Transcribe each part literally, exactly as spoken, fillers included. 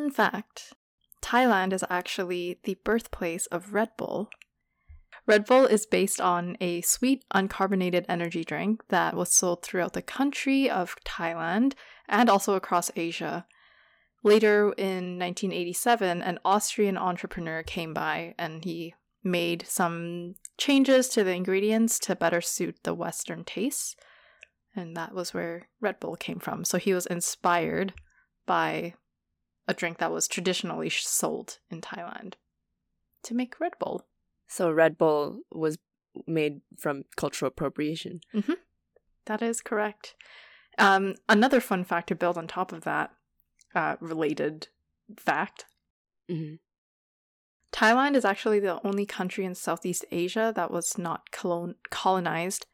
Fun fact, Thailand is actually the birthplace of Red Bull. Red Bull is based on a sweet, uncarbonated energy drink that was sold throughout the country of Thailand and also across Asia. Later in nineteen eighty-seven, an Austrian entrepreneur came by and he made some changes to the ingredients to better suit the Western tastes. And that was where Red Bull came from. So he was inspired by a drink that was traditionally sold in Thailand to make Red Bull. So Red Bull was made from cultural appropriation. Mm-hmm. That is correct. Um, another fun fact to build on top of that uh, related fact. Mm-hmm. Thailand is actually the only country in Southeast Asia that was not colon- colonized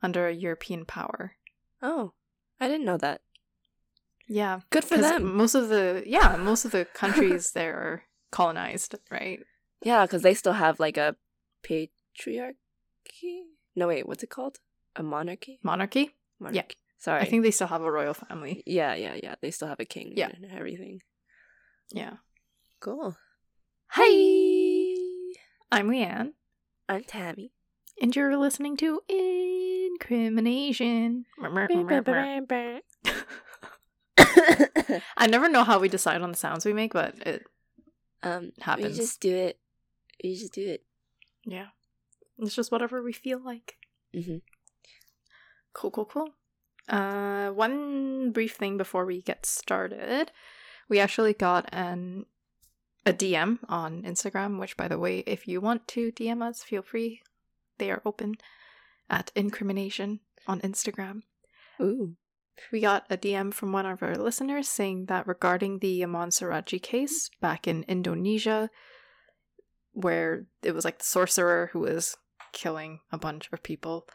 under a European power. Oh, I didn't know that. Yeah. Good for them. Most of the, yeah, most of the countries there are colonized, right? Yeah, because they still have like a patriarchy? No, wait, what's it called? A monarchy? Monarchy? Monarchy. Yeah. Sorry. I think they still have a royal family. Yeah, yeah, yeah. They still have a king yeah. and everything. Yeah. Cool. Hi! I'm Leanne. I'm Tammy. And you're listening to Incrimination. I never know how we decide on the sounds we make, but it um, happens. We just do it. We just do it. Yeah. It's just whatever we feel like. Mm-hmm. Cool, cool, cool. Uh, one brief thing before we get started. We actually got an a D M on Instagram, which, by the way, if you want to D M us, feel free. They are open at Incrimination on Instagram. Ooh. We got a D M from one of our listeners saying that regarding the Aman Saraji case back in Indonesia, where it was like the sorcerer who was killing a bunch of people,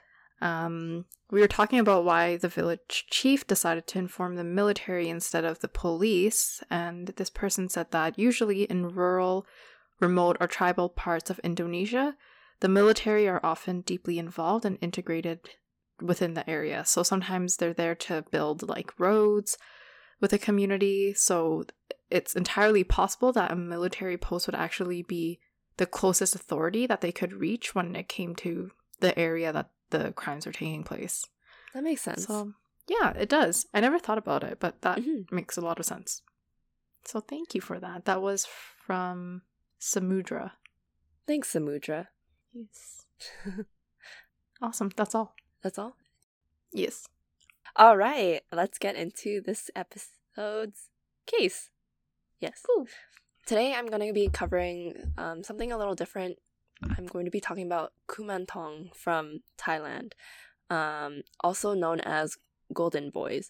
um, we were talking about why the village chief decided to inform the military instead of the police, and this person said that usually in rural, remote, or tribal parts of Indonesia, the military are often deeply involved and integrated within the area. So sometimes they're there to build like roads with a community. So it's entirely possible that a military post would actually be the closest authority that they could reach when it came to the area that the crimes are taking place. That makes sense. So yeah, it does. I never thought about it, but that mm-hmm. makes a lot of sense. So thank you for that. That was from Samudra. Thanks, Samudra. Yes. Awesome. That's all. That's all? Yes. All right. Let's get into this episode's case. Yes. Cool. Today I'm going to be covering um, something a little different. I'm going to be talking about Kumantong from Thailand, um, also known as Golden Boys.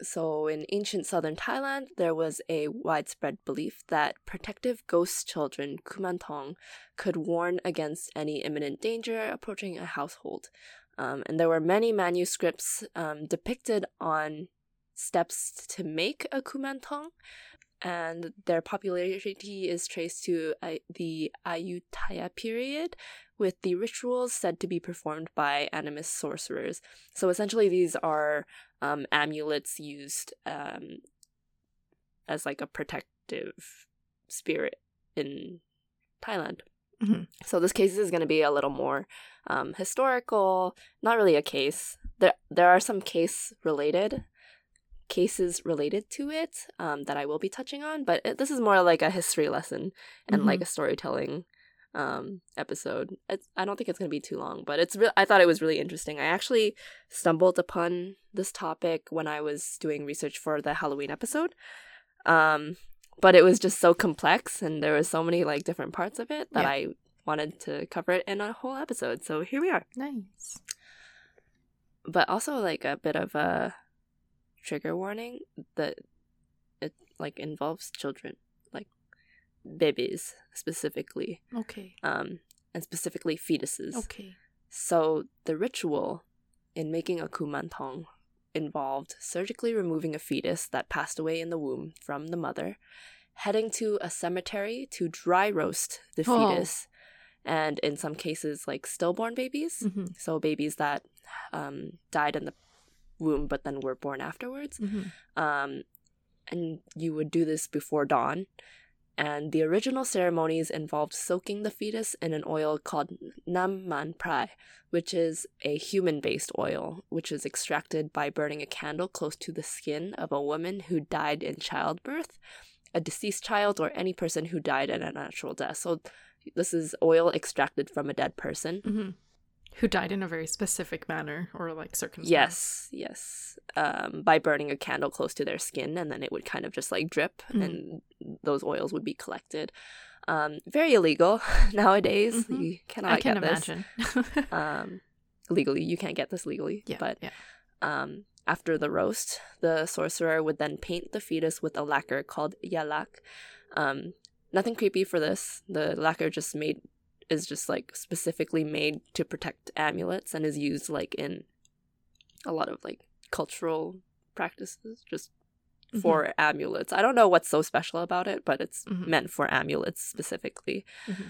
So in ancient southern Thailand, there was a widespread belief that protective ghost children, Kumantong, could warn against any imminent danger approaching a household. Um, and there were many manuscripts um, depicted on steps to make a Kumantong, and their popularity is traced to uh, the Ayutthaya period, with the rituals said to be performed by animist sorcerers. So essentially these are um, amulets used um, as like a protective spirit in Thailand. Mm-hmm. So this case is going to be a little more um, historical, not really a case. There there are some case related, cases related to it um, that I will be touching on, but it, this is more like a history lesson and mm-hmm. like a storytelling um, episode. It's, I don't think it's going to be too long, but it's. Re- I thought it was really interesting. I actually stumbled upon this topic when I was doing research for the Halloween episode. Um But it was just so complex, and there were so many like different parts of it that yeah. I wanted to cover it in a whole episode. So here we are. Nice. But also like a bit of a trigger warning that it like involves children, like babies specifically. Okay. Um, and specifically fetuses. Okay. So the ritual in making a Kumantong involved surgically removing a fetus that passed away in the womb from the mother, heading to a cemetery to dry roast the oh. fetus, and in some cases like stillborn babies, mm-hmm. so babies that um, died in the womb but then were born afterwards, mm-hmm. um, and you would do this before dawn. And the original ceremonies involved soaking the fetus in an oil called Nam Man Prai, which is a human-based oil, which is extracted by burning a candle close to the skin of a woman who died in childbirth, a deceased child, or any person who died in a natural death. So this is oil extracted from a dead person. Mm-hmm. Who died in a very specific manner or, like, circumstance. Yes, yes. Um, by burning a candle close to their skin, and then it would kind of just, like, drip, mm-hmm. and those oils would be collected. Um, very illegal nowadays. Mm-hmm. You cannot I can get imagine. This. um, legally. You can't get this legally. Yeah, but yeah. Um, after the roast, the sorcerer would then paint the fetus with a lacquer called yalak. Um, nothing creepy for this. The lacquer just made... is just, like, specifically made to protect amulets and is used, like, in a lot of, like, cultural practices just mm-hmm. for amulets. I don't know what's so special about it, but it's mm-hmm. meant for amulets specifically. Mm-hmm.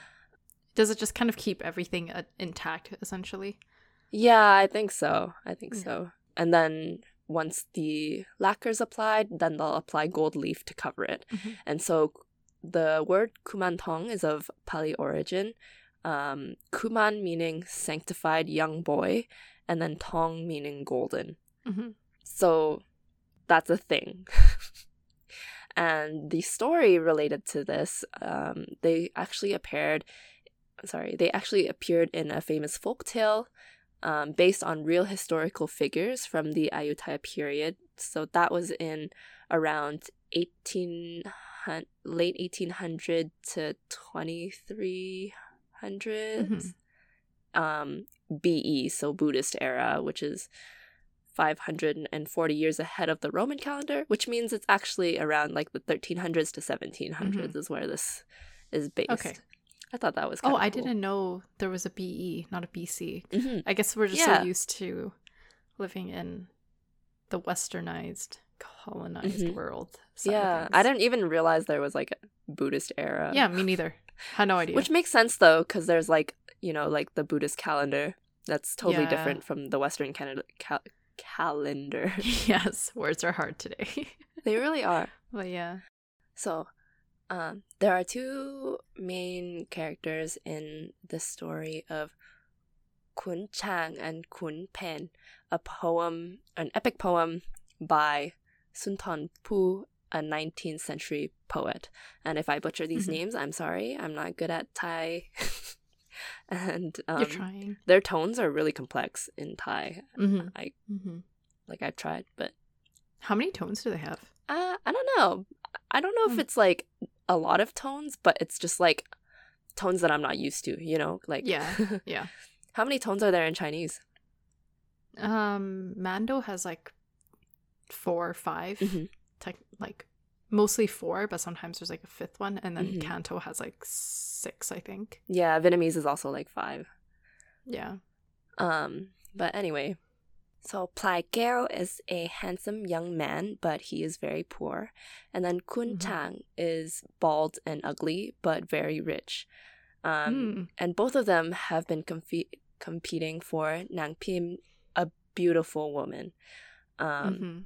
Does it just kind of keep everything uh, intact, essentially? Yeah, I think so. I think yeah. so. And then... once the lacquer's applied, then they'll apply gold leaf to cover it. Mm-hmm. And so the word Kumantong is of Pali origin. Um, Kuman meaning sanctified young boy, and then Tong meaning golden. Mm-hmm. So that's a thing. And the story related to this, um, they actually appeared, sorry, they actually appeared in a famous folktale um, based on real historical figures from the Ayutthaya period. So that was in around eighteen hundred, late eighteen hundred to twenty-three hundred. Mm-hmm. Um, B E, so Buddhist era, which is five hundred forty years ahead of the Roman calendar, which means it's actually around like the thirteen hundreds to seventeen hundreds mm-hmm. is where this is based. Okay. I thought that was kind of cool. Oh, I didn't know there was a B E, not a B C. Mm-hmm. I guess we're just yeah. so used to living in the westernized, colonized mm-hmm. world. Yeah, I didn't even realize there was like a Buddhist era. Yeah, me neither. I had no idea. Which makes sense, though, because there's, like, you know, like, the Buddhist calendar that's totally yeah. different from the Western Canada cal- calendar. Yes, words are hard today. They really are. But, yeah. So, um, there are two main characters in the story of Kun Chang and Khun Phaen, a poem, an epic poem by Sunton Pu, a nineteenth century poet. And if I butcher these mm-hmm. names, I'm sorry. I'm not good at Thai. And um, you're trying. Their tones are really complex in Thai. Mm-hmm. I mm-hmm. like I've tried, but how many tones do they have? Uh, I don't know. I don't know mm. if it's like a lot of tones, but it's just like tones that I'm not used to. You know, like yeah, yeah. How many tones are there in Chinese? Um, Mando has like four or five. Mm-hmm. Tech, like mostly four, but sometimes there's like a fifth one, and then mm-hmm. Canto has like six, I think. Yeah, Vietnamese is also like five. Yeah. Um, but anyway, so Plai Kaeo is a handsome young man, but he is very poor, and then Kun Chang mm-hmm. is bald and ugly, but very rich. Um, mm. and both of them have been comf- competing for Nang Phim, a beautiful woman. Um. Mm-hmm.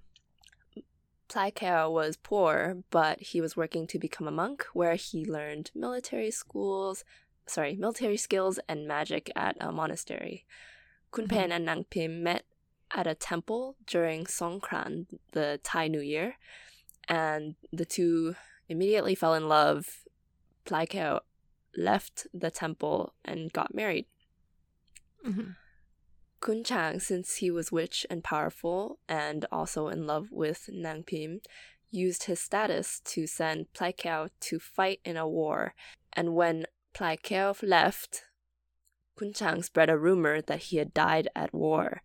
Plai Kaeo was poor, but he was working to become a monk, where he learned military schools, sorry, military skills and magic at a monastery. Khun Phaen mm-hmm. and Nang Phim met at a temple during Songkran, the Thai New Year, and the two immediately fell in love. Plai Kaeo left the temple and got married. Mm-hmm. Kun Chang, since he was rich and powerful and also in love with Nang Phim, used his status to send Plai Kaeo to fight in a war. And when Plai Kaeo left, Kun Chang spread a rumor that he had died at war.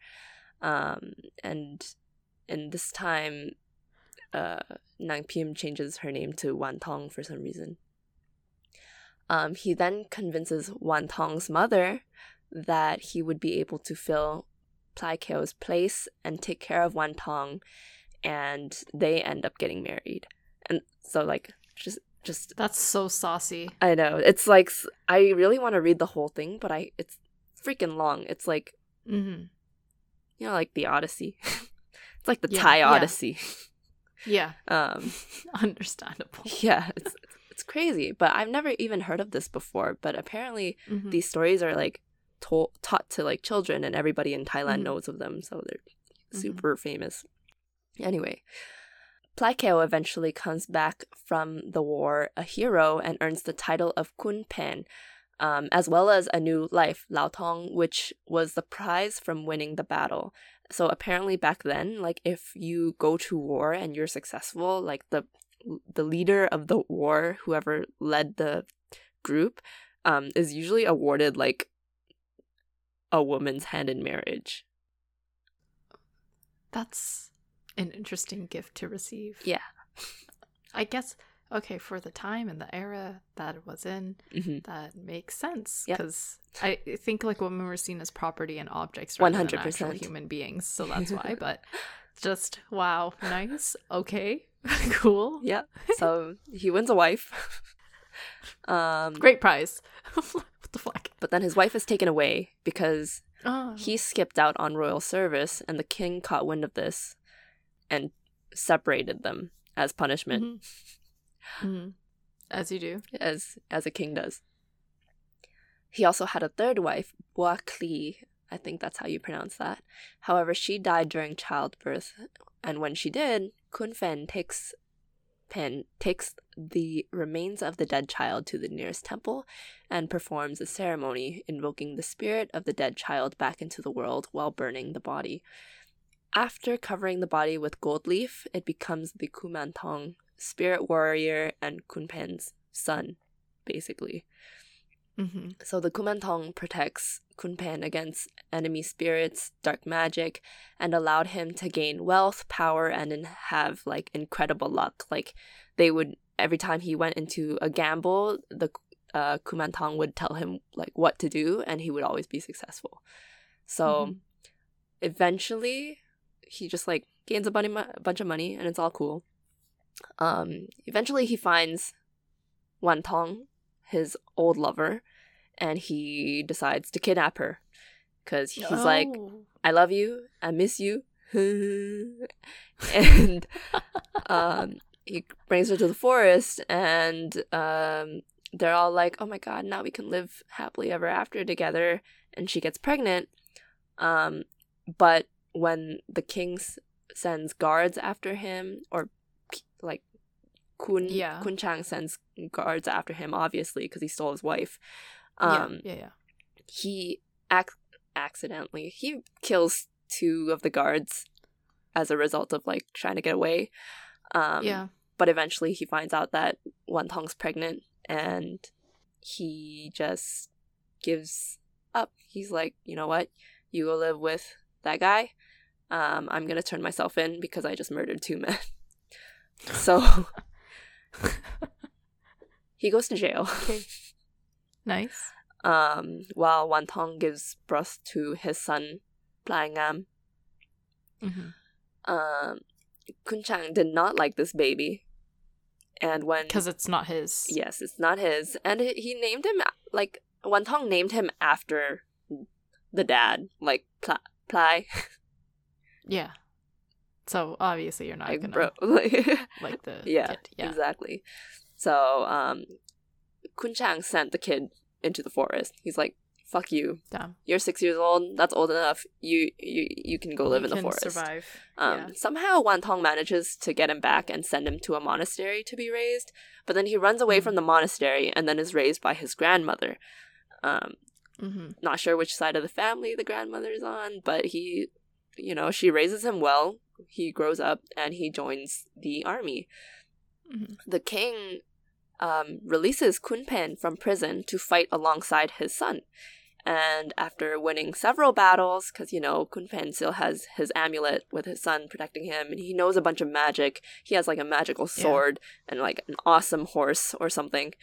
Um, and in this time, uh, Nang Phim changes her name to Wan Tong for some reason. Um, he then convinces Wan Tong's mother that he would be able to fill Plai Kaeo's place and take care of Wan Tong, and they end up getting married. And so, like, just... just that's so saucy. I know. It's, like, I really want to read the whole thing, but I it's freaking long. It's, like, mm-hmm. you know, like the Odyssey. It's like the yeah, Thai Odyssey. Yeah. Um, Understandable. Yeah. It's, it's crazy. But I've never even heard of this before. But apparently mm-hmm. these stories are like to- taught to like children, and everybody in Thailand mm-hmm. knows of them. So they're super mm-hmm. famous. Anyway, Plai Kaeo eventually comes back from the war a hero and earns the title of Khun Phaen, um, as well as a new life, Laothong, which was the prize from winning the battle. So apparently back then, like, if you go to war and you're successful, like, the the leader of the war, whoever led the group, um, is usually awarded, like, a woman's hand in marriage. That's an interesting gift to receive. Yeah. I guess, okay, for the time and the era that it was in, mm-hmm. that makes sense. Because yep. I think, like, women were seen as property and objects rather one hundred percent. Than actual human beings. So that's why. But just, wow, nice. Okay, cool. Yeah. So he wins a wife. um, Great prize. What the fuck? But then his wife is taken away because oh. he skipped out on royal service, and the king caught wind of this and separated them as punishment. Mm-hmm. Mm-hmm. As you do. As as a king does. He also had a third wife, Boa Kli. I think that's how you pronounce that. However, she died during childbirth. And when she did, Khun Phaen takes, Phen takes the remains of the dead child to the nearest temple and performs a ceremony invoking the spirit of the dead child back into the world while burning the body. After covering the body with gold leaf, it becomes the Kumantong, spirit warrior, and Khun Phaen's son, basically. Mm-hmm. So the Kumantong protects Khun Phaen against enemy spirits, dark magic, and allowed him to gain wealth, power, and have, like, incredible luck. Like, they would, every time he went into a gamble, the uh, Kumantong would tell him, like, what to do, and he would always be successful. So, mm-hmm. eventually, he just, like, gains a bunch of money, and it's all cool. Um, eventually, he finds Wan Tong, his old lover, and he decides to kidnap her. Because he's oh. like, I love you, I miss you. And um, he brings her to the forest, and um, they're all like, oh my god, now we can live happily ever after together. And she gets pregnant. Um, but when the king s- sends guards after him, or like Kun, yeah. Kun Chang sends guards after him, obviously, because he stole his wife. Um, yeah, yeah, yeah. He ac- accidentally, he kills two of the guards as a result of, like, trying to get away. Um, yeah. But eventually he finds out that Wan Tong's pregnant, and he just gives up. He's like, you know what? You go live with that guy. Um, I'm going to turn myself in because I just murdered two men. So he goes to jail. Okay. Nice. Um, while Wan Tong gives birth to his son, Plai Ngam. Mm-hmm. Um, Kun Chang did not like this baby. And when... Because it's not his. Yes, it's not his. And he named him... Like, Wan Tong named him after... the dad, like, pl- Ply. Yeah. So, obviously, you're not like, going to like, like the yeah, kid. Yeah, exactly. So, um, Kun Chang sent the kid into the forest. He's like, fuck you. Damn. You're six years old. That's old enough. You you, you can go live you in the forest. Survive. Um, yeah. Somehow, Wan Tong manages to get him back and send him to a monastery to be raised. But then he runs away mm-hmm. from the monastery and then is raised by his grandmother. Um... Mm-hmm. Not sure which side of the family the grandmother is on, but he, you know, she raises him well. He grows up and he joins the army. Mm-hmm. The king um, releases Khun Phaen from prison to fight alongside his son. And after winning several battles, because, you know, Khun Phaen still has his amulet with his son protecting him, and he knows a bunch of magic. He has, like, a magical sword yeah. and, like, an awesome horse or something.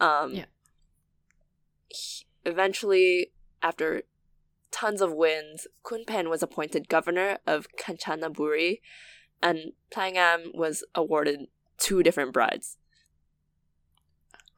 Um, yeah. He, Eventually, after tons of wins, Khun Phaen was appointed governor of Kanchanaburi, and Plai Ngam was awarded two different brides.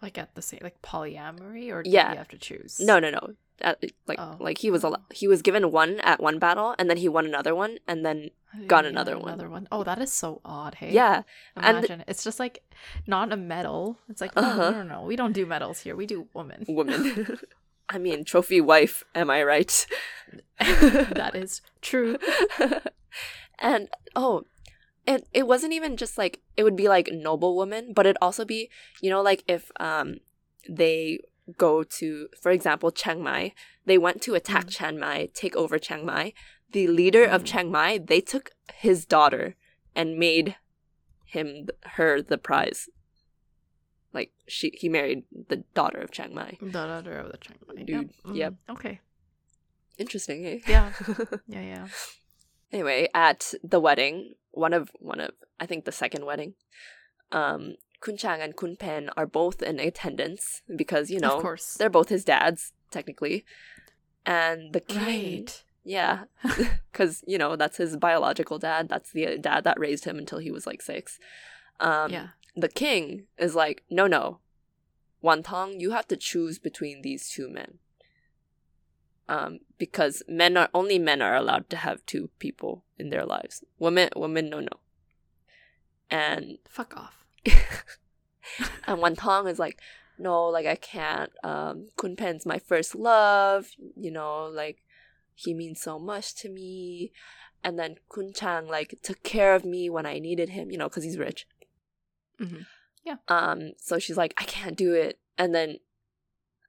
Like at the same, like polyamory, or did yeah. you have to choose? No, no, no. At, like, oh. like he was al- he was given one at one battle, and then he won another one, and then got another, another one. Another one. Oh, that is so odd, hey? Yeah. Imagine. And th- it's just like not a medal. It's like, uh-huh. no, no, no, no. We don't do medals here. We do woman. Woman. I mean, trophy wife, am I right? That is true. And, oh, and it wasn't even just like, it would be like noble woman, but it'd also be, you know, like if um they go to, for example, Chiang Mai, they went to attack mm. Chiang Mai, take over Chiang Mai. The leader of Chiang Mai, they took his daughter and made him, her, the prize. Like, she, he married the daughter of Chiang Mai. The daughter of the Chiang Mai. Dude, yep. yep. Okay. Interesting, eh? Yeah. Yeah, yeah. Anyway, at the wedding, one of, one of, I think the second wedding, um, Kun Chang and Khun Phaen are both in attendance because, you know, of course. They're both his dads, technically. And the king... Right. Yeah, because, you know, that's his biological dad. That's the dad that raised him until he was, like, six. Um, yeah. The king is like, no, no. Wan Tong, you have to choose between these two men. Um, because men are, only men are allowed to have two people in their lives. Women, women, no, no. And... Fuck off. And Wan Tong is like, no, like, I can't. Um, Khun Phaen's my first love, you know, like, he means so much to me. And then Kun Chang, like, took care of me when I needed him, you know, because he's rich. Mm-hmm. Yeah. Um. So she's like, I can't do it. And then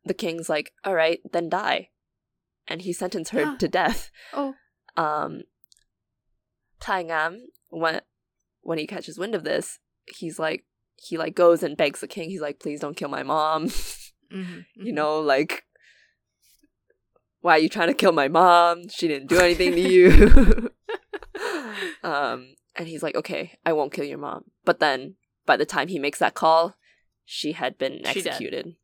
the king's like, all right, then die. And he sentenced her yeah. to death. Oh. Um. Plai Ngam, when, when he catches wind of this, he's like, he, like, goes and begs the king. He's like, please don't kill my mom. Mm-hmm. Mm-hmm. You know, like... Why are you trying to kill my mom? She didn't do anything to you. um, and he's like, okay, I won't kill your mom. But then by the time he makes that call, she had been executed.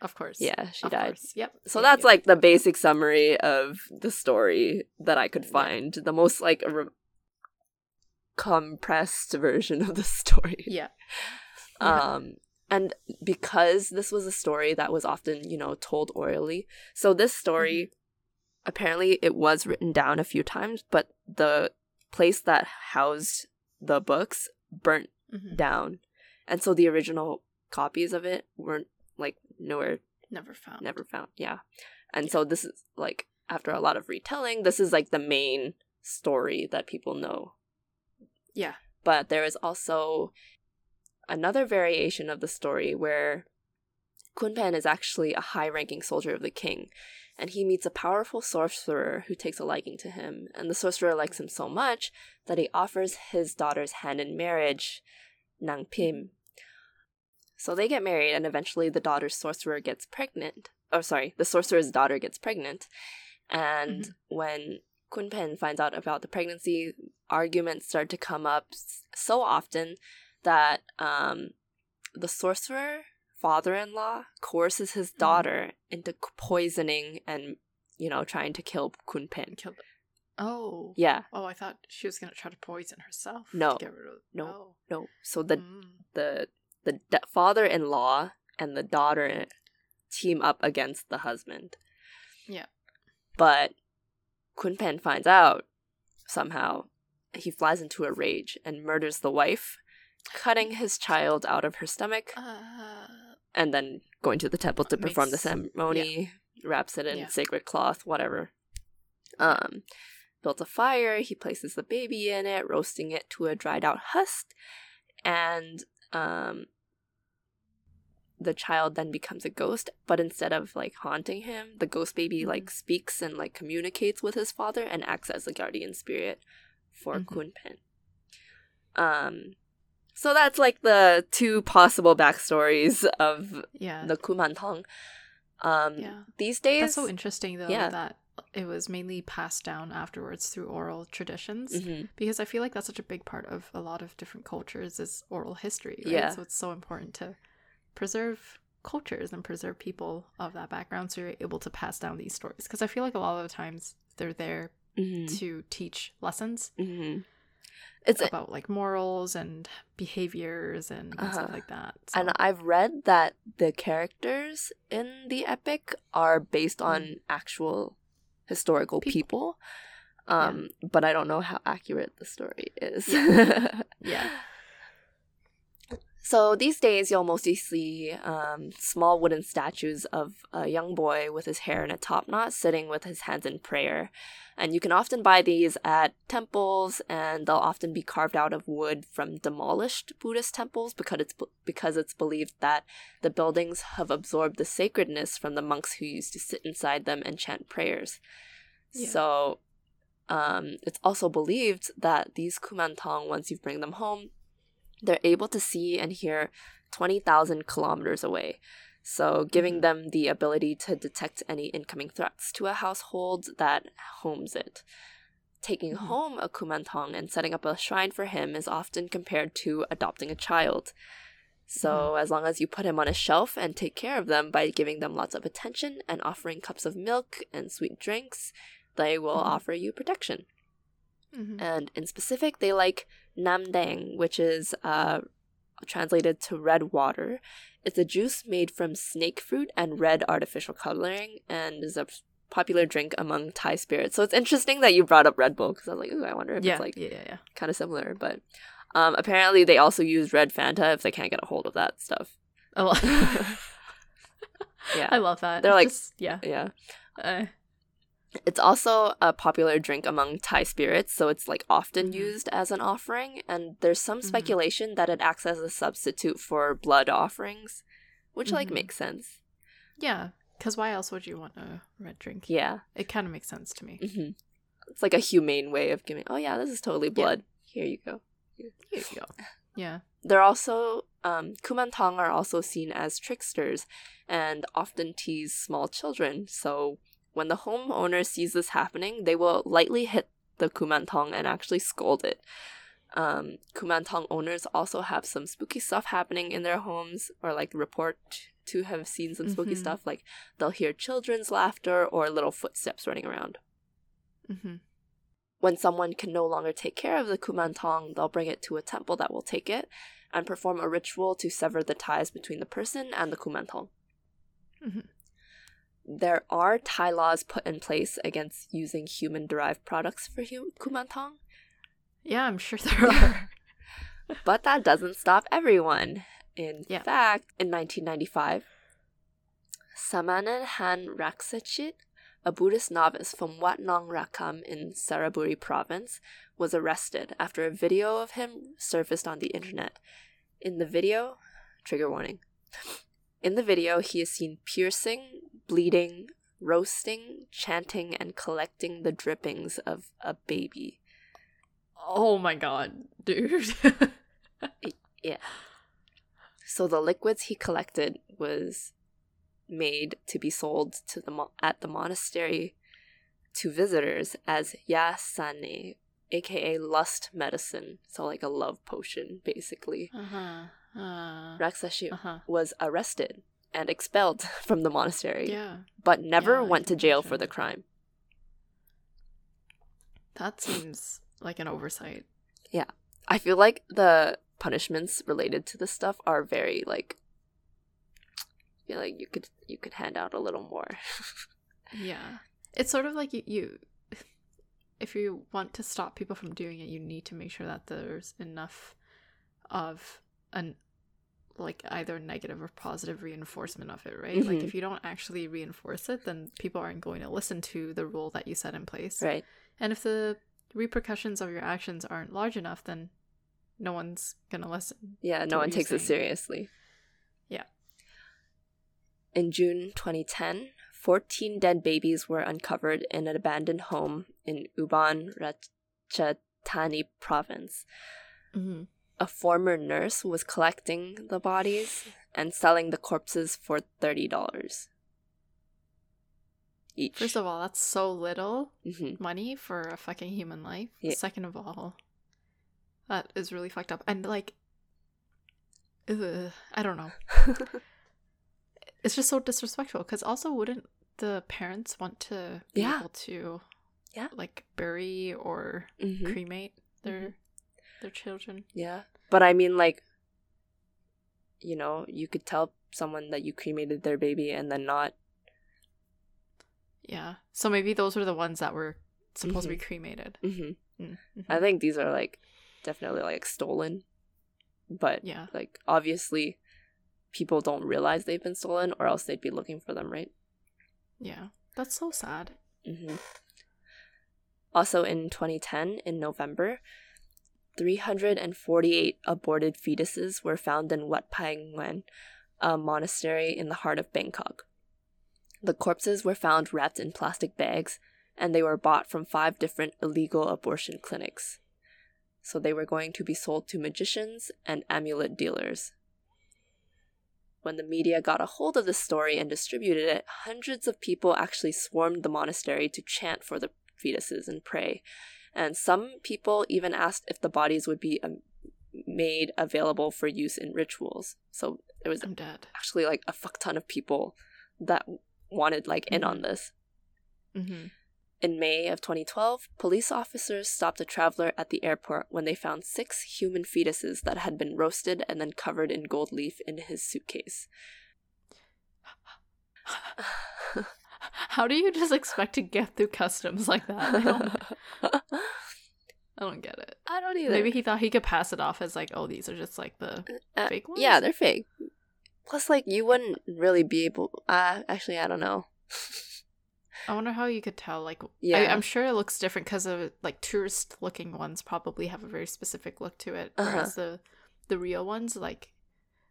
Of course. Yeah, she of died. Course. Yep. So yep, that's yep. like the basic summary of the story that I could find. The most like re- compressed version of the story. Yeah. yeah. Um. And because this was a story that was often, you know, told orally. So this story, mm-hmm. apparently it was written down a few times, but the place that housed the books burnt mm-hmm. down. And so the original copies of it weren't, like, nowhere. Never found. Never found, yeah. And yeah. so this is, like, after a lot of retelling, this is, like, the main story that people know. Yeah. But there is also... another variation of the story where Khun Phaen is actually a high-ranking soldier of the king, and he meets a powerful sorcerer who takes a liking to him, and the sorcerer likes him so much that he offers his daughter's hand in marriage, Nang Phim. So they get married, and eventually the daughter's sorcerer gets pregnant. Oh, sorry, the sorcerer's daughter gets pregnant, and mm-hmm. when Khun Phaen finds out about the pregnancy, arguments start to come up so often that um, the sorcerer, father-in-law, coerces his daughter mm. into poisoning and, you know, trying to kill Khun Phaen. Kill the- oh. Yeah. Oh, I thought she was going to try to poison herself. No. To get rid of- no. Oh. No. So the, mm. the, the de- father-in-law and the daughter team up against the husband. Yeah. But Khun Phaen finds out somehow. He flies into a rage and murders the wife, cutting his child out of her stomach, uh, and then going to the temple to perform makes, the ceremony, yeah. wraps it in yeah. sacred cloth, whatever. Um, built a fire, he places the baby in it, roasting it to a dried out husk, and um, the child then becomes a ghost, but instead of, like, haunting him, the ghost baby, mm-hmm. like, speaks and, like, communicates with his father and acts as a guardian spirit for mm-hmm. Khun Phaen. Um... So that's, like, the two possible backstories of yeah. the Kumantong. Um, yeah. These days... That's so interesting, though, yeah. that it was mainly passed down afterwards through oral traditions. Mm-hmm. Because I feel like that's such a big part of a lot of different cultures is oral history, right? Yeah. So it's so important to preserve cultures and preserve people of that background so you're able to pass down these stories. Because I feel like a lot of the times they're there mm-hmm. to teach lessons. Mm-hmm. It's about, like, morals and behaviors and, uh-huh. and stuff like that. So. And I've read that the characters in the epic are based on mm. actual historical people. people. Um, yeah. But I don't know how accurate the story is. Yeah. So these days, you'll mostly see um, small wooden statues of a young boy with his hair in a topknot sitting with his hands in prayer. And you can often buy these at temples, and they'll often be carved out of wood from demolished Buddhist temples because it's, because it's believed that the buildings have absorbed the sacredness from the monks who used to sit inside them and chant prayers. Yeah. So um, it's also believed that these Kumantong, once you bring them home, they're able to see and hear twenty thousand kilometers away. So giving them the ability to detect any incoming threats to a household that homes it. Taking mm-hmm. home a Kumantong and setting up a shrine for him is often compared to adopting a child. So mm-hmm. as long as you put him on a shelf and take care of them by giving them lots of attention and offering cups of milk and sweet drinks, they will mm-hmm. offer you protection. Mm-hmm. And in specific, they like nam Deng, which is uh, translated to red water. It's a juice made from snake fruit and red artificial coloring, and is a popular drink among Thai spirits. So it's interesting that you brought up Red Bull, because I was like, ooh, I wonder if yeah, it's like yeah, yeah, yeah. kind of similar. But um, apparently they also use red Fanta if they can't get a hold of that stuff. Oh, yeah, I love that. They're like, just, yeah, yeah. Uh... It's also a popular drink among Thai spirits, so it's like often mm-hmm. used as an offering, and there's some mm-hmm. speculation that it acts as a substitute for blood offerings, which mm-hmm. like makes sense. Yeah, because why else would you want a red drink? Yeah. It kind of makes sense to me. Mm-hmm. It's like a humane way of giving, oh yeah, this is totally blood. Yeah. Here you go. Here, Here you go. Yeah. They're also, um, Kumantong are also seen as tricksters and often tease small children, so... When the homeowner sees this happening, they will lightly hit the Kumantong and actually scold it. Um, Kumantong owners also have some spooky stuff happening in their homes, or like report to have seen some spooky mm-hmm. stuff. Like they'll hear children's laughter or little footsteps running around. Mm-hmm. When someone can no longer take care of the Kumantong, they'll bring it to a temple that will take it and perform a ritual to sever the ties between the person and the Kumantong. Mm-hmm. There are Thai laws put in place against using human-derived products for hum- Kumantong. Yeah, I'm sure there are. But that doesn't stop everyone. In yeah. fact, in nineteen ninety-five, Saman Han Raksachit, a Buddhist novice from Wat Nong Rakham in Saraburi province, was arrested after a video of him surfaced on the internet. In the video, trigger warning. In the video, he is seen piercing, bleeding, roasting, chanting, and collecting the drippings of a baby. Oh my god, dude. Yeah. So the liquids he collected was made to be sold to the mo- at the monastery to visitors as Yasane, aka lust medicine. So like a love potion, basically. Uh-huh. Uh, Raksashi uh-huh. was arrested and expelled from the monastery, yeah. but never yeah, went to jail imagine. for the crime. That seems like an oversight. Yeah. I feel like the punishments related to this stuff are very, like, I feel like you could you could hand out a little more. Yeah. It's sort of like you, you, if you want to stop people from doing it, you need to make sure that there's enough of an like either negative or positive reinforcement of it, right? Mm-hmm. Like if you don't actually reinforce it, then people aren't going to listen to the rule that you set in place, right? And if the repercussions of your actions aren't large enough, then no one's gonna listen. Yeah, no one takes saying. it seriously. Yeah. In June twenty ten, fourteen dead babies were uncovered in an abandoned home in Ubon Ratchathani province. Mm-hmm. A former nurse was collecting the bodies and selling the corpses for thirty dollars each. First of all, that's so little mm-hmm. money for a fucking human life. Yeah. Second of all, that is really fucked up. And like, ugh, I don't know. It's just so disrespectful, because also wouldn't the parents want to be yeah. able to yeah. like bury or mm-hmm. cremate their... Mm-hmm. their children. Yeah, but I mean, like, you know, you could tell someone that you cremated their baby and then not. Yeah, so maybe those were the ones that were supposed mm-hmm. to be cremated. Mm-hmm. Mm-hmm. I think these are, like, definitely, like, stolen. But, yeah. like, obviously, people don't realize they've been stolen or else they'd be looking for them, right? Yeah. That's so sad. Mm-hmm. Also, in twenty ten, in November, three hundred forty-eight aborted fetuses were found in Wat Pai Ngoen, a monastery in the heart of Bangkok. The corpses were found wrapped in plastic bags, and they were bought from five different illegal abortion clinics. So they were going to be sold to magicians and amulet dealers. When the media got a hold of this story and distributed it, hundreds of people actually swarmed the monastery to chant for the fetuses and pray. And some people even asked if the bodies would be um, made available for use in rituals. So there was I'm dead. actually like a fuck ton of people that wanted like mm-hmm. in on this. Mm-hmm. In May of twenty twelve, police officers stopped a traveler at the airport when they found six human fetuses that had been roasted and then covered in gold leaf in his suitcase. How do you just expect to get through customs like that? I don't, I don't get it. I don't either. Maybe he thought he could pass it off as like, oh, these are just like the uh, fake ones? Yeah, they're fake. Plus, like, you wouldn't really be able... Uh, actually, I don't know. I wonder how you could tell. Like, yeah. I, I'm sure it looks different because of like tourist-looking ones probably have a very specific look to it, uh-huh. whereas the the real ones, like,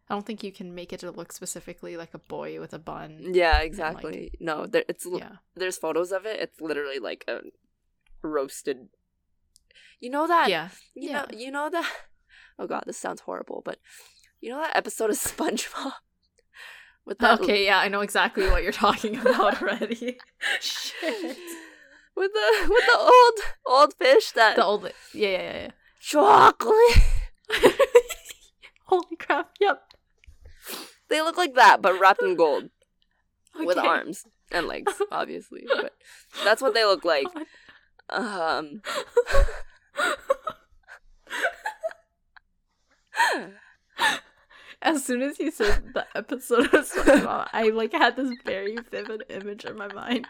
I don't think you can make it to look specifically like a boy with a bun. Yeah, exactly. And, like, no, there, it's yeah. there's photos of it. It's literally like a roasted. You know that. Yeah. You yeah. know. You know that. Oh god, this sounds horrible, but you know that episode of SpongeBob. With that okay, l- yeah, I know exactly what you're talking about already. Shit. With the with the old old fish that the old yeah yeah yeah, yeah. Chocolate. Holy crap! Yep. They look like that, but wrapped in gold, okay. with arms and legs, obviously. But that's what they look like. Um. As soon as you said the episode of SpongeBob, I like had this very vivid image in my mind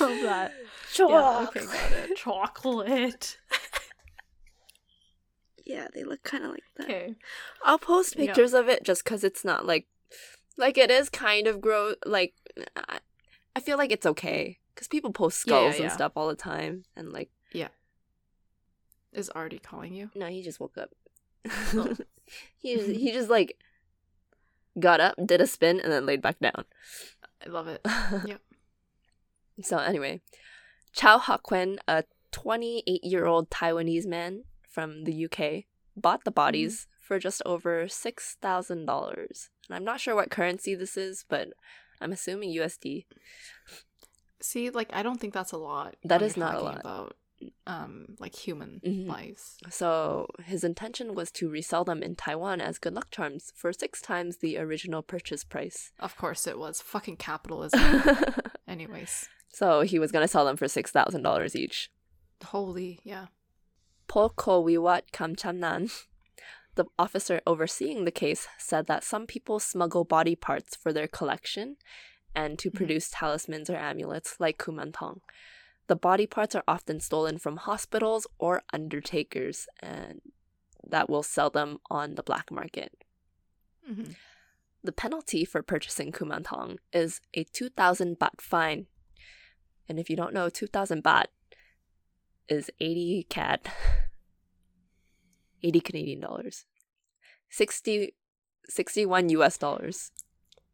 of that. Chocolate. Yeah, okay, got it. Chocolate. Yeah, they look kind of like that. Okay. I'll post pictures yeah. of it just because it's not like, like it is kind of gross. Like, I, I feel like it's okay because people post skulls yeah, yeah, yeah. and stuff all the time, and like, yeah. Is Artie calling you? No, he just woke up. Oh. He just, he just like got up, did a spin, and then laid back down. I love it. Yep. So anyway, Chao Hau Quen, a twenty-eight-year-old Taiwanese man from the U K, bought the bodies mm-hmm. for just over six thousand dollars. And I'm not sure what currency this is, but I'm assuming U S D. See, like I don't think that's a lot. That is not a lot. About- um like human mm-hmm. lives. So his intention was to resell them in Taiwan as good luck charms for six times the original purchase price. Of course it was. Fucking capitalism. Anyways, so he was gonna sell them for six thousand dollars each. Holy yeah. Polkowiwat Kamchamnan, the officer overseeing the case, said that some people smuggle body parts for their collection and to mm-hmm. produce talismans or amulets like Kumantong. The body parts are often stolen from hospitals or undertakers, and that will sell them on the black market. Mm-hmm. The penalty for purchasing Kumantong is a two thousand baht fine. And if you don't know, two thousand baht is eighty C A D, eighty Canadian dollars, sixty, sixty-one U S dollars.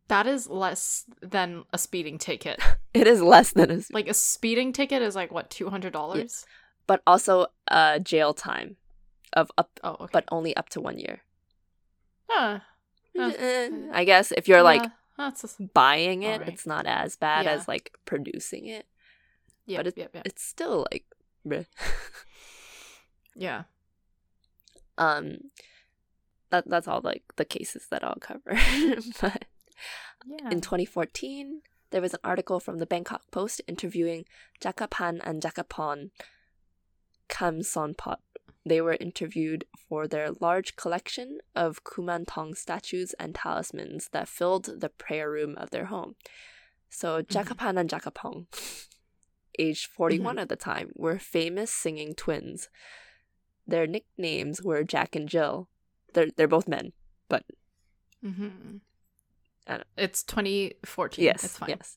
That is less than a speeding ticket. It is less than a speeding ticket. Like, a speeding ticket is, like, what, two hundred dollars? Yeah. But also uh, jail time, of up, oh, okay. but only up to one year. Huh. Uh, I guess if you're, uh, like, that's a... buying it, right. It's not as bad yeah. as, like, producing it. Yep, but it, yep, yep. it's still, like, bleh. Yeah. Um, that That's all, like, the cases that I'll cover. But... Yeah. In twenty fourteen, there was an article from the Bangkok Post interviewing Jakapan and Jakapan Kamsonpot. They were interviewed for their large collection of Kumantong statues and talismans that filled the prayer room of their home. So Jakapan mm-hmm. and Jakapong aged forty-one mm-hmm. at the time, were famous singing twins. Their nicknames were Jack and Jill. They're they're both men, but mm-hmm. I don't know. It's twenty fourteen. Yes, it's fine. Yes,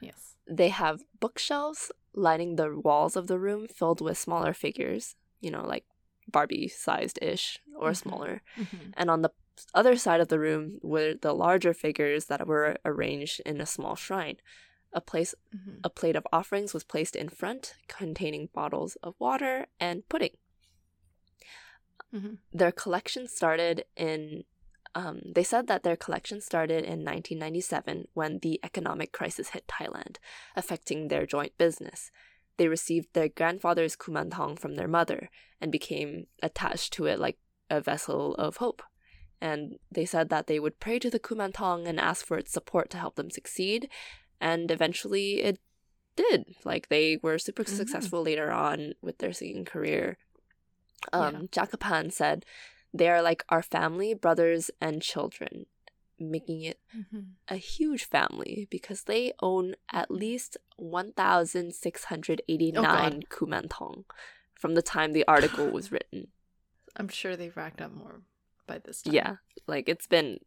yes. They have bookshelves lining the walls of the room, filled with smaller figures. You know, like Barbie-sized-ish or mm-hmm. smaller. Mm-hmm. And on the other side of the room were the larger figures that were arranged in a small shrine. A place, mm-hmm. a plate of offerings was placed in front, containing bottles of water and pudding. Mm-hmm. Their collection started in, um, they said that their collection started in nineteen ninety-seven when the economic crisis hit Thailand, affecting their joint business. They received their grandfather's Kumantong from their mother and became attached to it like a vessel of hope. And they said that they would pray to the Kumantong and ask for its support to help them succeed. And eventually it did. Like, they were super mm-hmm. successful later on with their singing career. Um, yeah. Jakapan said, "They are like our family, brothers, and children," making it mm-hmm. a huge family because they own at least one thousand six hundred eighty-nine oh, Kumantong from the time the article was written. I'm sure they've racked up more by this time. Yeah, like, it's been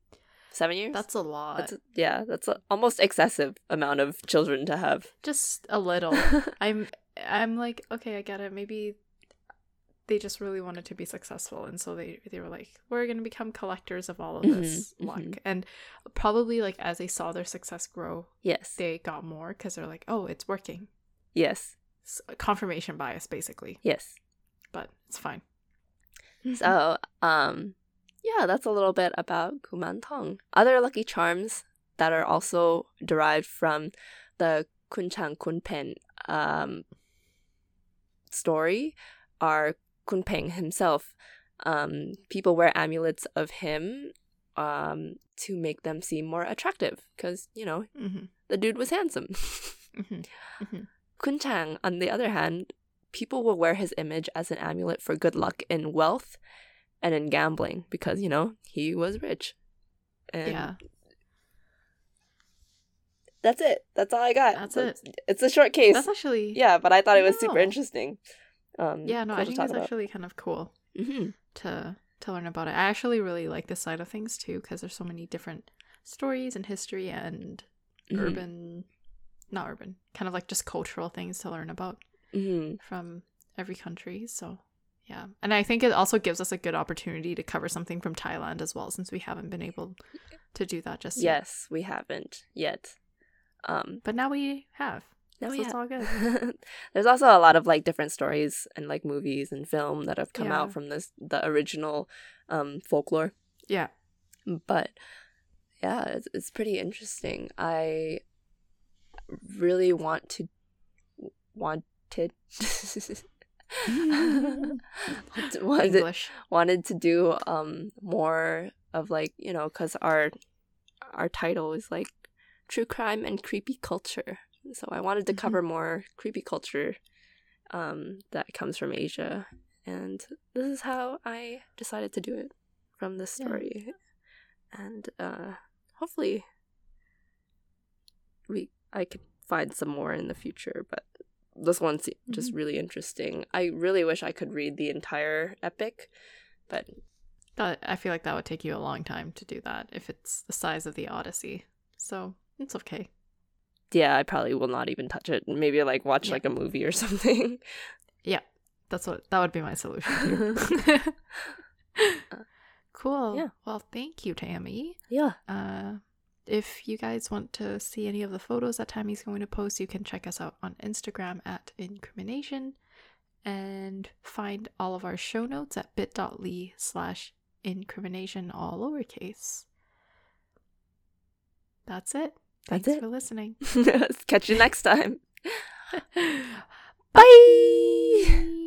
seven years. That's a lot. That's a, yeah, that's an almost excessive amount of children to have. Just a little. I'm, I'm like, okay, I get it. Maybe they just really wanted to be successful, and so they they were like, we're going to become collectors of all of this mm-hmm, luck. Mm-hmm. And probably, like, as they saw their success grow, yes, they got more because they're like, oh, it's working. Yes. It's confirmation bias, basically. Yes. But it's fine. So, um... yeah, that's a little bit about Kumantong. Other lucky charms that are also derived from the Kun Chang Kun Phaen um, story are Kun Phaen himself. Um, people wear amulets of him um, to make them seem more attractive because, you know, mm-hmm. the dude was handsome. mm-hmm. Mm-hmm. Kun Chang, on the other hand, people will wear his image as an amulet for good luck in wealth and in gambling, because, you know, he was rich. And yeah. That's it. That's all I got. That's so it. It's a short case. That's actually... yeah, but I thought I it was know. super interesting. Um, yeah, no, cool I think it's about. actually kind of cool mm-hmm. to to learn about it. I actually really like this side of things, too, because there's so many different stories and history and mm-hmm. urban... not urban. Kind of like just cultural things to learn about mm-hmm. from every country, so... yeah. And I think it also gives us a good opportunity to cover something from Thailand as well, since we haven't been able to do that just yet. Yes, we haven't yet. Um, but now we have. Now so we it's have. all good. There's also a lot of, like, different stories and, like, movies and film that have come yeah. out from this the original um, folklore. Yeah. But, yeah, it's, it's pretty interesting. I really want to... wanted... wanted, wanted to do um more of, like, you know, because our our title is like true crime and creepy culture, so I wanted to mm-hmm. cover more creepy culture um that comes from Asia, and this is how I decided to do it, from this story. yeah. And uh hopefully we I could find some more in the future, but this one's just mm-hmm. really interesting. I really wish I could read the entire epic, but... that, I feel like that would take you a long time to do that if it's the size of the Odyssey. So, it's okay. Yeah, I probably will not even touch it. Maybe, like, watch, yeah. like, a movie or something. Yeah, that's what that would be my solution. Cool. Yeah. Well, thank you, Tammy. Yeah. Uh... If you guys want to see any of the photos that Tammy's going to post, you can check us out on Instagram at Incrimination, and find all of our show notes at bit.ly slash incrimination, all lowercase. That's it. That's Thanks it. for listening. Catch you next time. Bye! Bye.